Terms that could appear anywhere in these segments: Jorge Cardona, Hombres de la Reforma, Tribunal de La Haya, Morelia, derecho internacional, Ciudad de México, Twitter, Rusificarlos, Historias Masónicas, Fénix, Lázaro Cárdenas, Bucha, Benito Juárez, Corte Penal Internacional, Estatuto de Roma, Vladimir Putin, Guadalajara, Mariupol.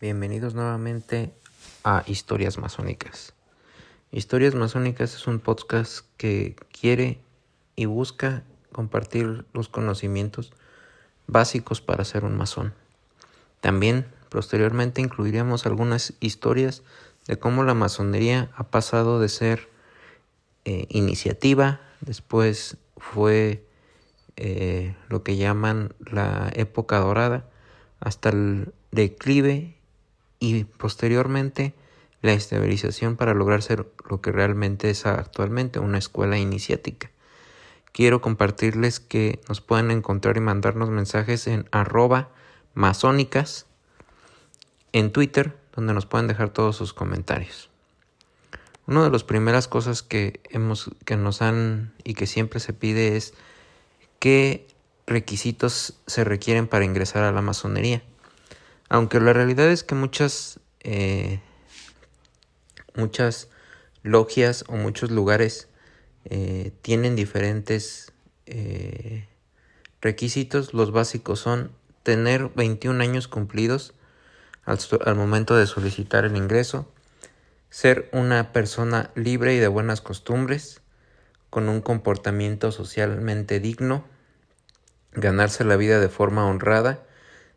Bienvenidos nuevamente a Historias Masónicas. Historias Masónicas es un podcast que quiere y busca compartir los conocimientos básicos para ser un masón. También posteriormente incluiremos algunas historias de cómo la masonería ha pasado de ser iniciativa, después fue lo que llaman la época dorada, hasta el declive y posteriormente la estabilización para lograr ser lo que realmente es actualmente, una escuela iniciática. Quiero compartirles que nos pueden encontrar y mandarnos mensajes en @masónicas en Twitter, donde nos pueden dejar todos sus comentarios. Una de las primeras cosas que siempre se pide es qué requisitos se requieren para ingresar a la masonería. Aunque la realidad es que muchas logias o muchos lugares tienen diferentes requisitos. Los básicos son tener 21 años cumplidos al momento de solicitar el ingreso, ser una persona libre y de buenas costumbres, con un comportamiento socialmente digno, ganarse la vida de forma honrada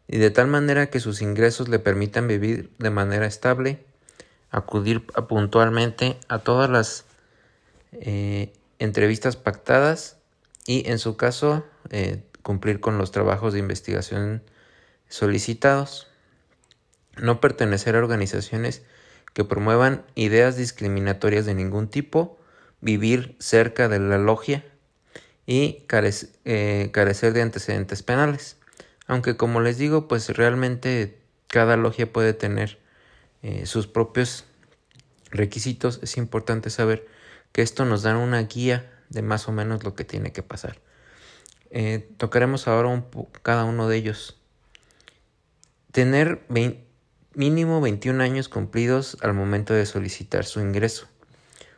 y de tal manera que sus ingresos le permitan vivir de manera estable, acudir puntualmente a todas las entrevistas pactadas y, en su caso, cumplir con los trabajos de investigación solicitados, no pertenecer a organizaciones que promuevan ideas discriminatorias de ningún tipo, vivir cerca de la logia y carecer de antecedentes penales. Aunque, como les digo, pues realmente cada logia puede tener sus propios requisitos. Es importante saber que esto nos da una guía de más o menos lo que tiene que pasar. Tocaremos ahora cada uno de ellos. Tener mínimo 21 años cumplidos al momento de solicitar su ingreso.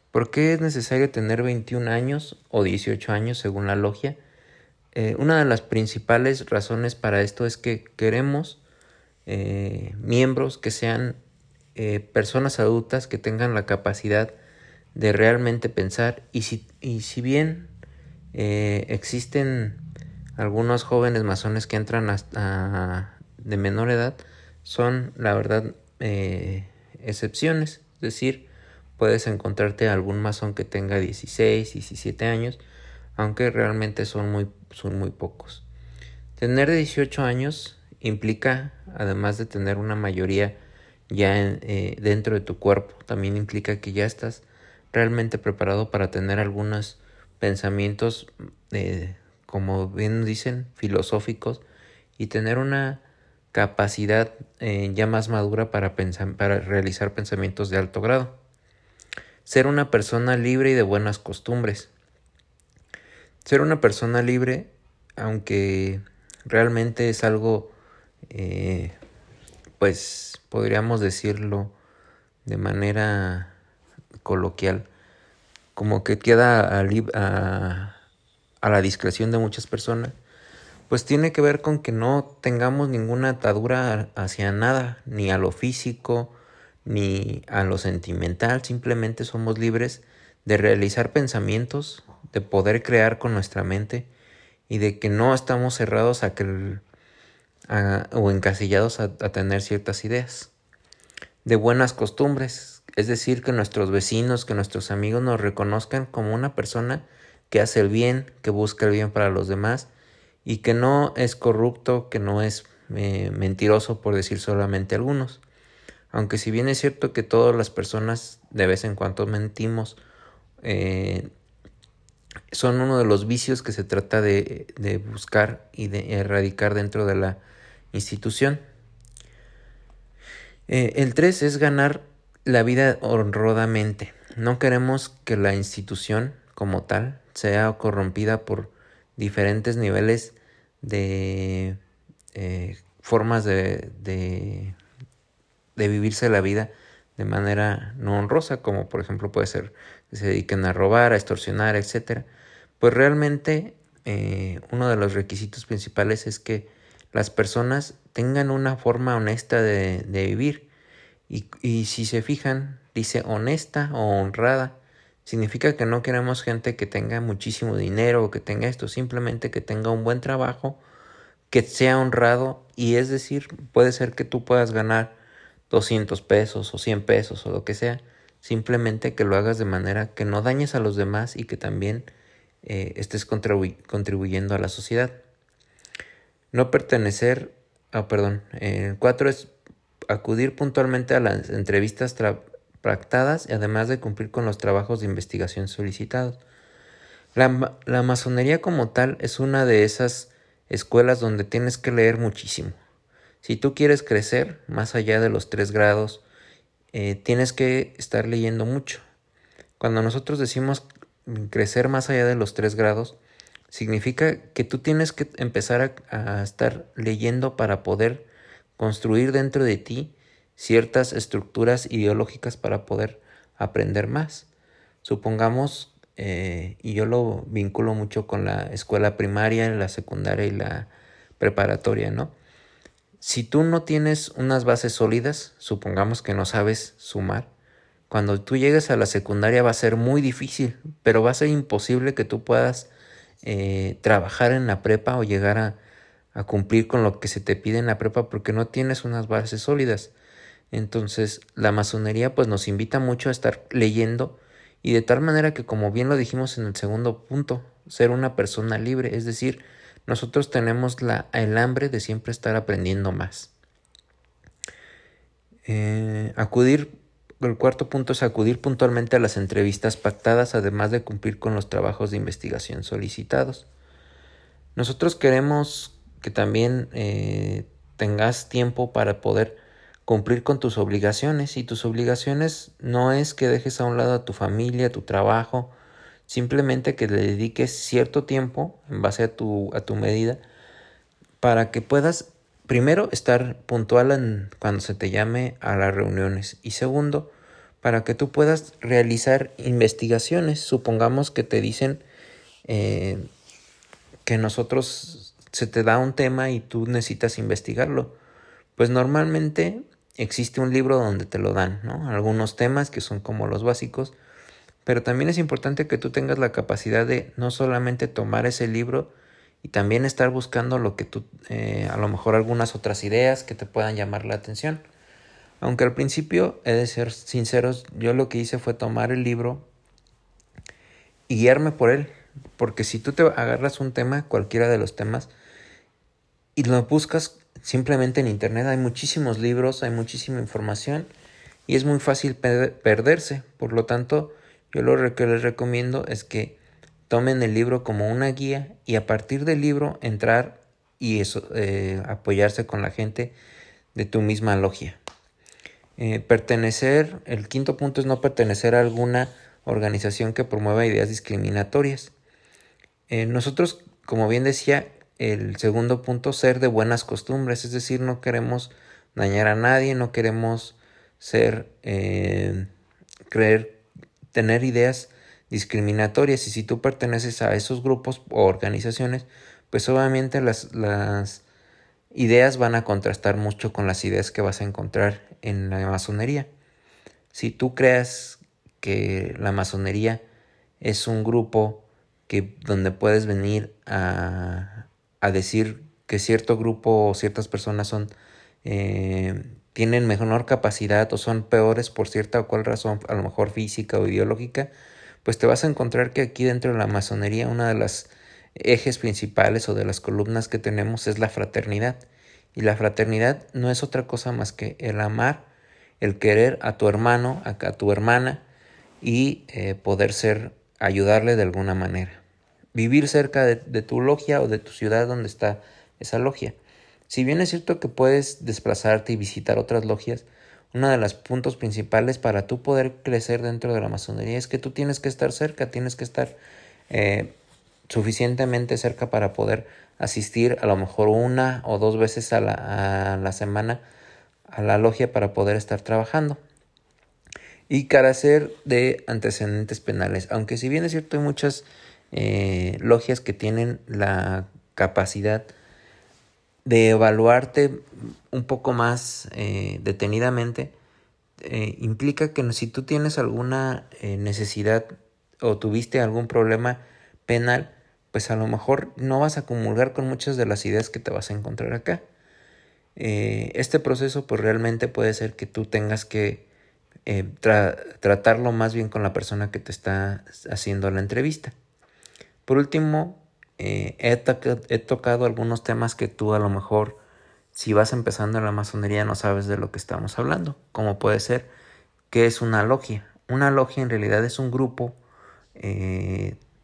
¿Por qué es necesario tener 21 años o 18 años según la logia? Una de las principales razones para esto es que queremos miembros que sean personas adultas que tengan la capacidad de realmente pensar, y si bien existen algunos jóvenes masones que entran hasta de menor edad, son la verdad excepciones. Es decir, puedes encontrarte algún masón que tenga 16, 17 años, aunque realmente son muy pocos. Tener 18 años implica, además de tener una mayoría ya dentro de tu cuerpo, también implica que ya estás realmente preparado para tener algunos pensamientos, como bien dicen, filosóficos, y tener una capacidad ya más madura para realizar pensamientos de alto grado. Ser una persona libre y de buenas costumbres. Ser una persona libre, aunque realmente es algo, pues podríamos decirlo de manera coloquial, como que queda a la discreción de muchas personas, pues tiene que ver con que no tengamos ninguna atadura hacia nada, ni a lo físico, ni a lo sentimental. Simplemente somos libres de realizar pensamientos, de poder crear con nuestra mente y de que no estamos cerrados o encasillados a tener ciertas ideas. De buenas costumbres, es decir, que nuestros vecinos, que nuestros amigos nos reconozcan como una persona que hace el bien, que busca el bien para los demás y que no es corrupto, que no es mentiroso, por decir solamente algunos. Aunque si bien es cierto que todas las personas de vez en cuando mentimos, son uno de los vicios que se trata de buscar y de erradicar dentro de la institución. El 3 es ganar la vida honradamente. No queremos que la institución como tal sea corrompida por diferentes niveles de formas de vivirse la vida de manera no honrosa, como por ejemplo puede ser que se dediquen a robar, a extorsionar, etcétera. Pues realmente uno de los requisitos principales es que las personas tengan una forma honesta de vivir. Y si se fijan, dice honesta o honrada. Significa que no queremos gente que tenga muchísimo dinero o que tenga esto, simplemente que tenga un buen trabajo, que sea honrado. Y es decir, puede ser que tú puedas ganar 200 pesos o 100 pesos o lo que sea, simplemente que lo hagas de manera que no dañes a los demás y que también estés contribuyendo a la sociedad. No pertenecer, el 4 es acudir puntualmente a las entrevistas pactadas, además de cumplir con los trabajos de investigación solicitados. La masonería como tal es una de esas escuelas donde tienes que leer muchísimo. Si tú quieres crecer más allá de los 3 grados, tienes que estar leyendo mucho. Cuando nosotros decimos crecer más allá de los 3 grados, significa que tú tienes que empezar a estar leyendo para poder construir dentro de ti ciertas estructuras ideológicas para poder aprender más. Supongamos, y yo lo vinculo mucho con la escuela primaria, la secundaria y la preparatoria, ¿no? Si tú no tienes unas bases sólidas, supongamos que no sabes sumar, cuando tú llegues a la secundaria va a ser muy difícil, pero va a ser imposible que tú puedas trabajar en la prepa o llegar a cumplir con lo que se te pide en la prepa porque no tienes unas bases sólidas. Entonces la masonería pues nos invita mucho a estar leyendo y de tal manera que, como bien lo dijimos en el segundo punto, ser una persona libre, es decir, nosotros tenemos el hambre de siempre estar aprendiendo más. El 4 punto es acudir puntualmente a las entrevistas pactadas, además de cumplir con los trabajos de investigación solicitados. Nosotros queremos que también tengas tiempo para poder cumplir con tus obligaciones, y tus obligaciones no es que dejes a un lado a tu familia, a tu trabajo, simplemente que le dediques cierto tiempo en base a tu medida para que puedas, primero, estar puntual cuando se te llame a las reuniones, y segundo, para que tú puedas realizar investigaciones. Supongamos que te dicen que nosotros se te da un tema y tú necesitas investigarlo, pues normalmente existe un libro donde te lo dan, ¿no? Algunos temas que son como los básicos, pero también es importante que tú tengas la capacidad de no solamente tomar ese libro y también estar buscando lo que tú, a lo mejor algunas otras ideas que te puedan llamar la atención. Aunque al principio, he de ser sinceros, yo lo que hice fue tomar el libro y guiarme por él, porque si tú te agarras un tema, cualquiera de los temas, y lo buscas simplemente en internet, hay muchísimos libros, hay muchísima información y es muy fácil perderse. Por lo tanto, yo lo que les recomiendo es que tomen el libro como una guía y a partir del libro entrar y eso, apoyarse con la gente de tu misma logia. El 5.º punto es no pertenecer a alguna organización que promueva ideas discriminatorias. Nosotros, como bien decía, el 2.º punto, ser de buenas costumbres, es decir, no queremos dañar a nadie, no queremos tener ideas discriminatorias, y si tú perteneces a esos grupos o organizaciones, pues obviamente las ideas van a contrastar mucho con las ideas que vas a encontrar en la masonería. Si tú creas que la masonería es un grupo donde puedes venir a decir que cierto grupo o ciertas personas tienen menor capacidad o son peores por cierta o cual razón, a lo mejor física o ideológica, pues te vas a encontrar que aquí dentro de la masonería una de las ejes principales o de las columnas que tenemos es la fraternidad. Y la fraternidad no es otra cosa más que el amar, el querer a tu hermano, a tu hermana y poder ayudarle de alguna manera. Vivir cerca de tu logia o de tu ciudad donde está esa logia. Si bien es cierto que puedes desplazarte y visitar otras logias, uno de los puntos principales para tú poder crecer dentro de la masonería es que tú tienes que estar cerca, tienes que estar suficientemente cerca para poder asistir a lo mejor 1 o 2 veces a la semana a la logia para poder estar trabajando. Y carecer de antecedentes penales, aunque si bien es cierto hay muchas logias que tienen la capacidad de evaluarte un poco más detenidamente, implica que si tú tienes alguna necesidad o tuviste algún problema penal, pues a lo mejor no vas a comulgar con muchas de las ideas que te vas a encontrar acá. Este proceso pues realmente puede ser que tú tengas que tratarlo más bien con la persona que te está haciendo la entrevista. Por último, he tocado algunos temas que tú a lo mejor, si vas empezando en la masonería, no sabes de lo que estamos hablando, como puede ser qué es una logia. Una logia en realidad es un grupo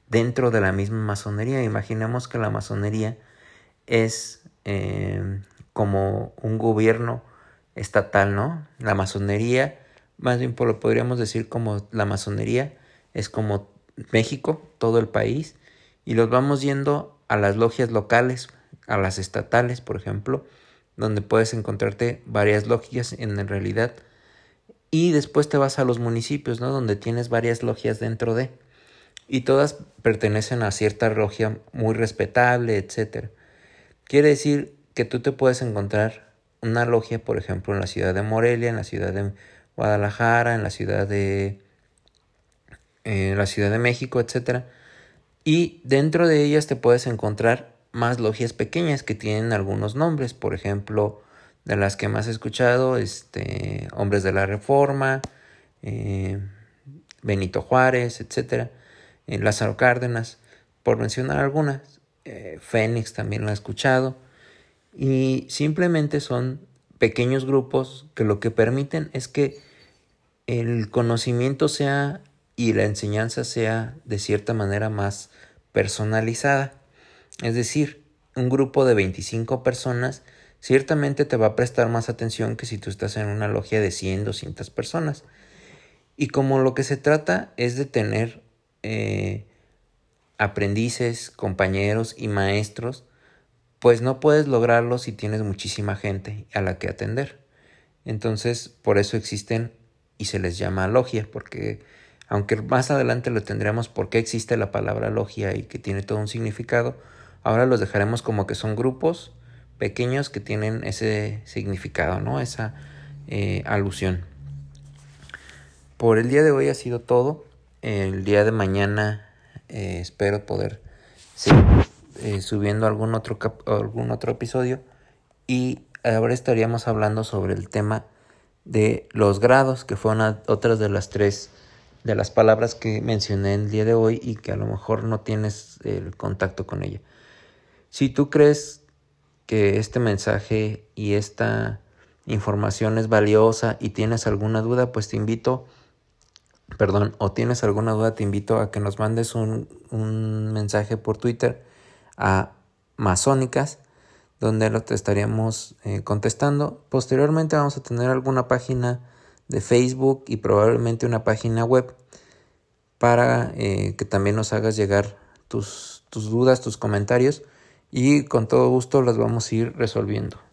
dentro de la misma masonería. Imaginemos que la masonería es como un gobierno estatal, ¿no? La masonería, más bien lo podríamos decir como la masonería es como México, todo el país, y los vamos yendo a las logias locales, a las estatales, por ejemplo, donde puedes encontrarte varias logias en realidad, y después te vas a los municipios, ¿no? Donde tienes varias logias dentro de... Y todas pertenecen a cierta logia muy respetable, etc. Quiere decir que tú te puedes encontrar una logia, por ejemplo, en la ciudad de Morelia, en la ciudad de Guadalajara, en la ciudad de México, etc. Y dentro de ellas te puedes encontrar más logias pequeñas que tienen algunos nombres. Por ejemplo, de las que más he escuchado, Hombres de la Reforma, Benito Juárez, etc., Lázaro Cárdenas, por mencionar algunas, Fénix también la he escuchado, y simplemente son pequeños grupos que lo que permiten es que el conocimiento sea y la enseñanza sea de cierta manera más personalizada. Es decir, un grupo de 25 personas ciertamente te va a prestar más atención que si tú estás en una logia de 100, 200 personas. Y como lo que se trata es de tener aprendices, compañeros y maestros, pues no puedes lograrlo si tienes muchísima gente a la que atender. Entonces, por eso existen y se les llama logia, porque aunque más adelante lo tendremos por qué existe la palabra logia y que tiene todo un significado, ahora los dejaremos como que son grupos pequeños que tienen ese significado, ¿no? Esa alusión. Por el día de hoy ha sido todo. El día de mañana espero poder seguir subiendo algún otro episodio, y ahora estaríamos hablando sobre el tema de los grados, que fueron otras de las tres de las palabras que mencioné el día de hoy y que a lo mejor no tienes el contacto con ella. Si tú crees que este mensaje y esta información es valiosa y tienes alguna duda, pues te invito a que nos mandes un mensaje por Twitter a Masónicas, donde lo te estaríamos contestando. Posteriormente vamos a tener alguna página de Facebook y probablemente una página web para que también nos hagas llegar tus dudas, tus comentarios, y con todo gusto las vamos a ir resolviendo.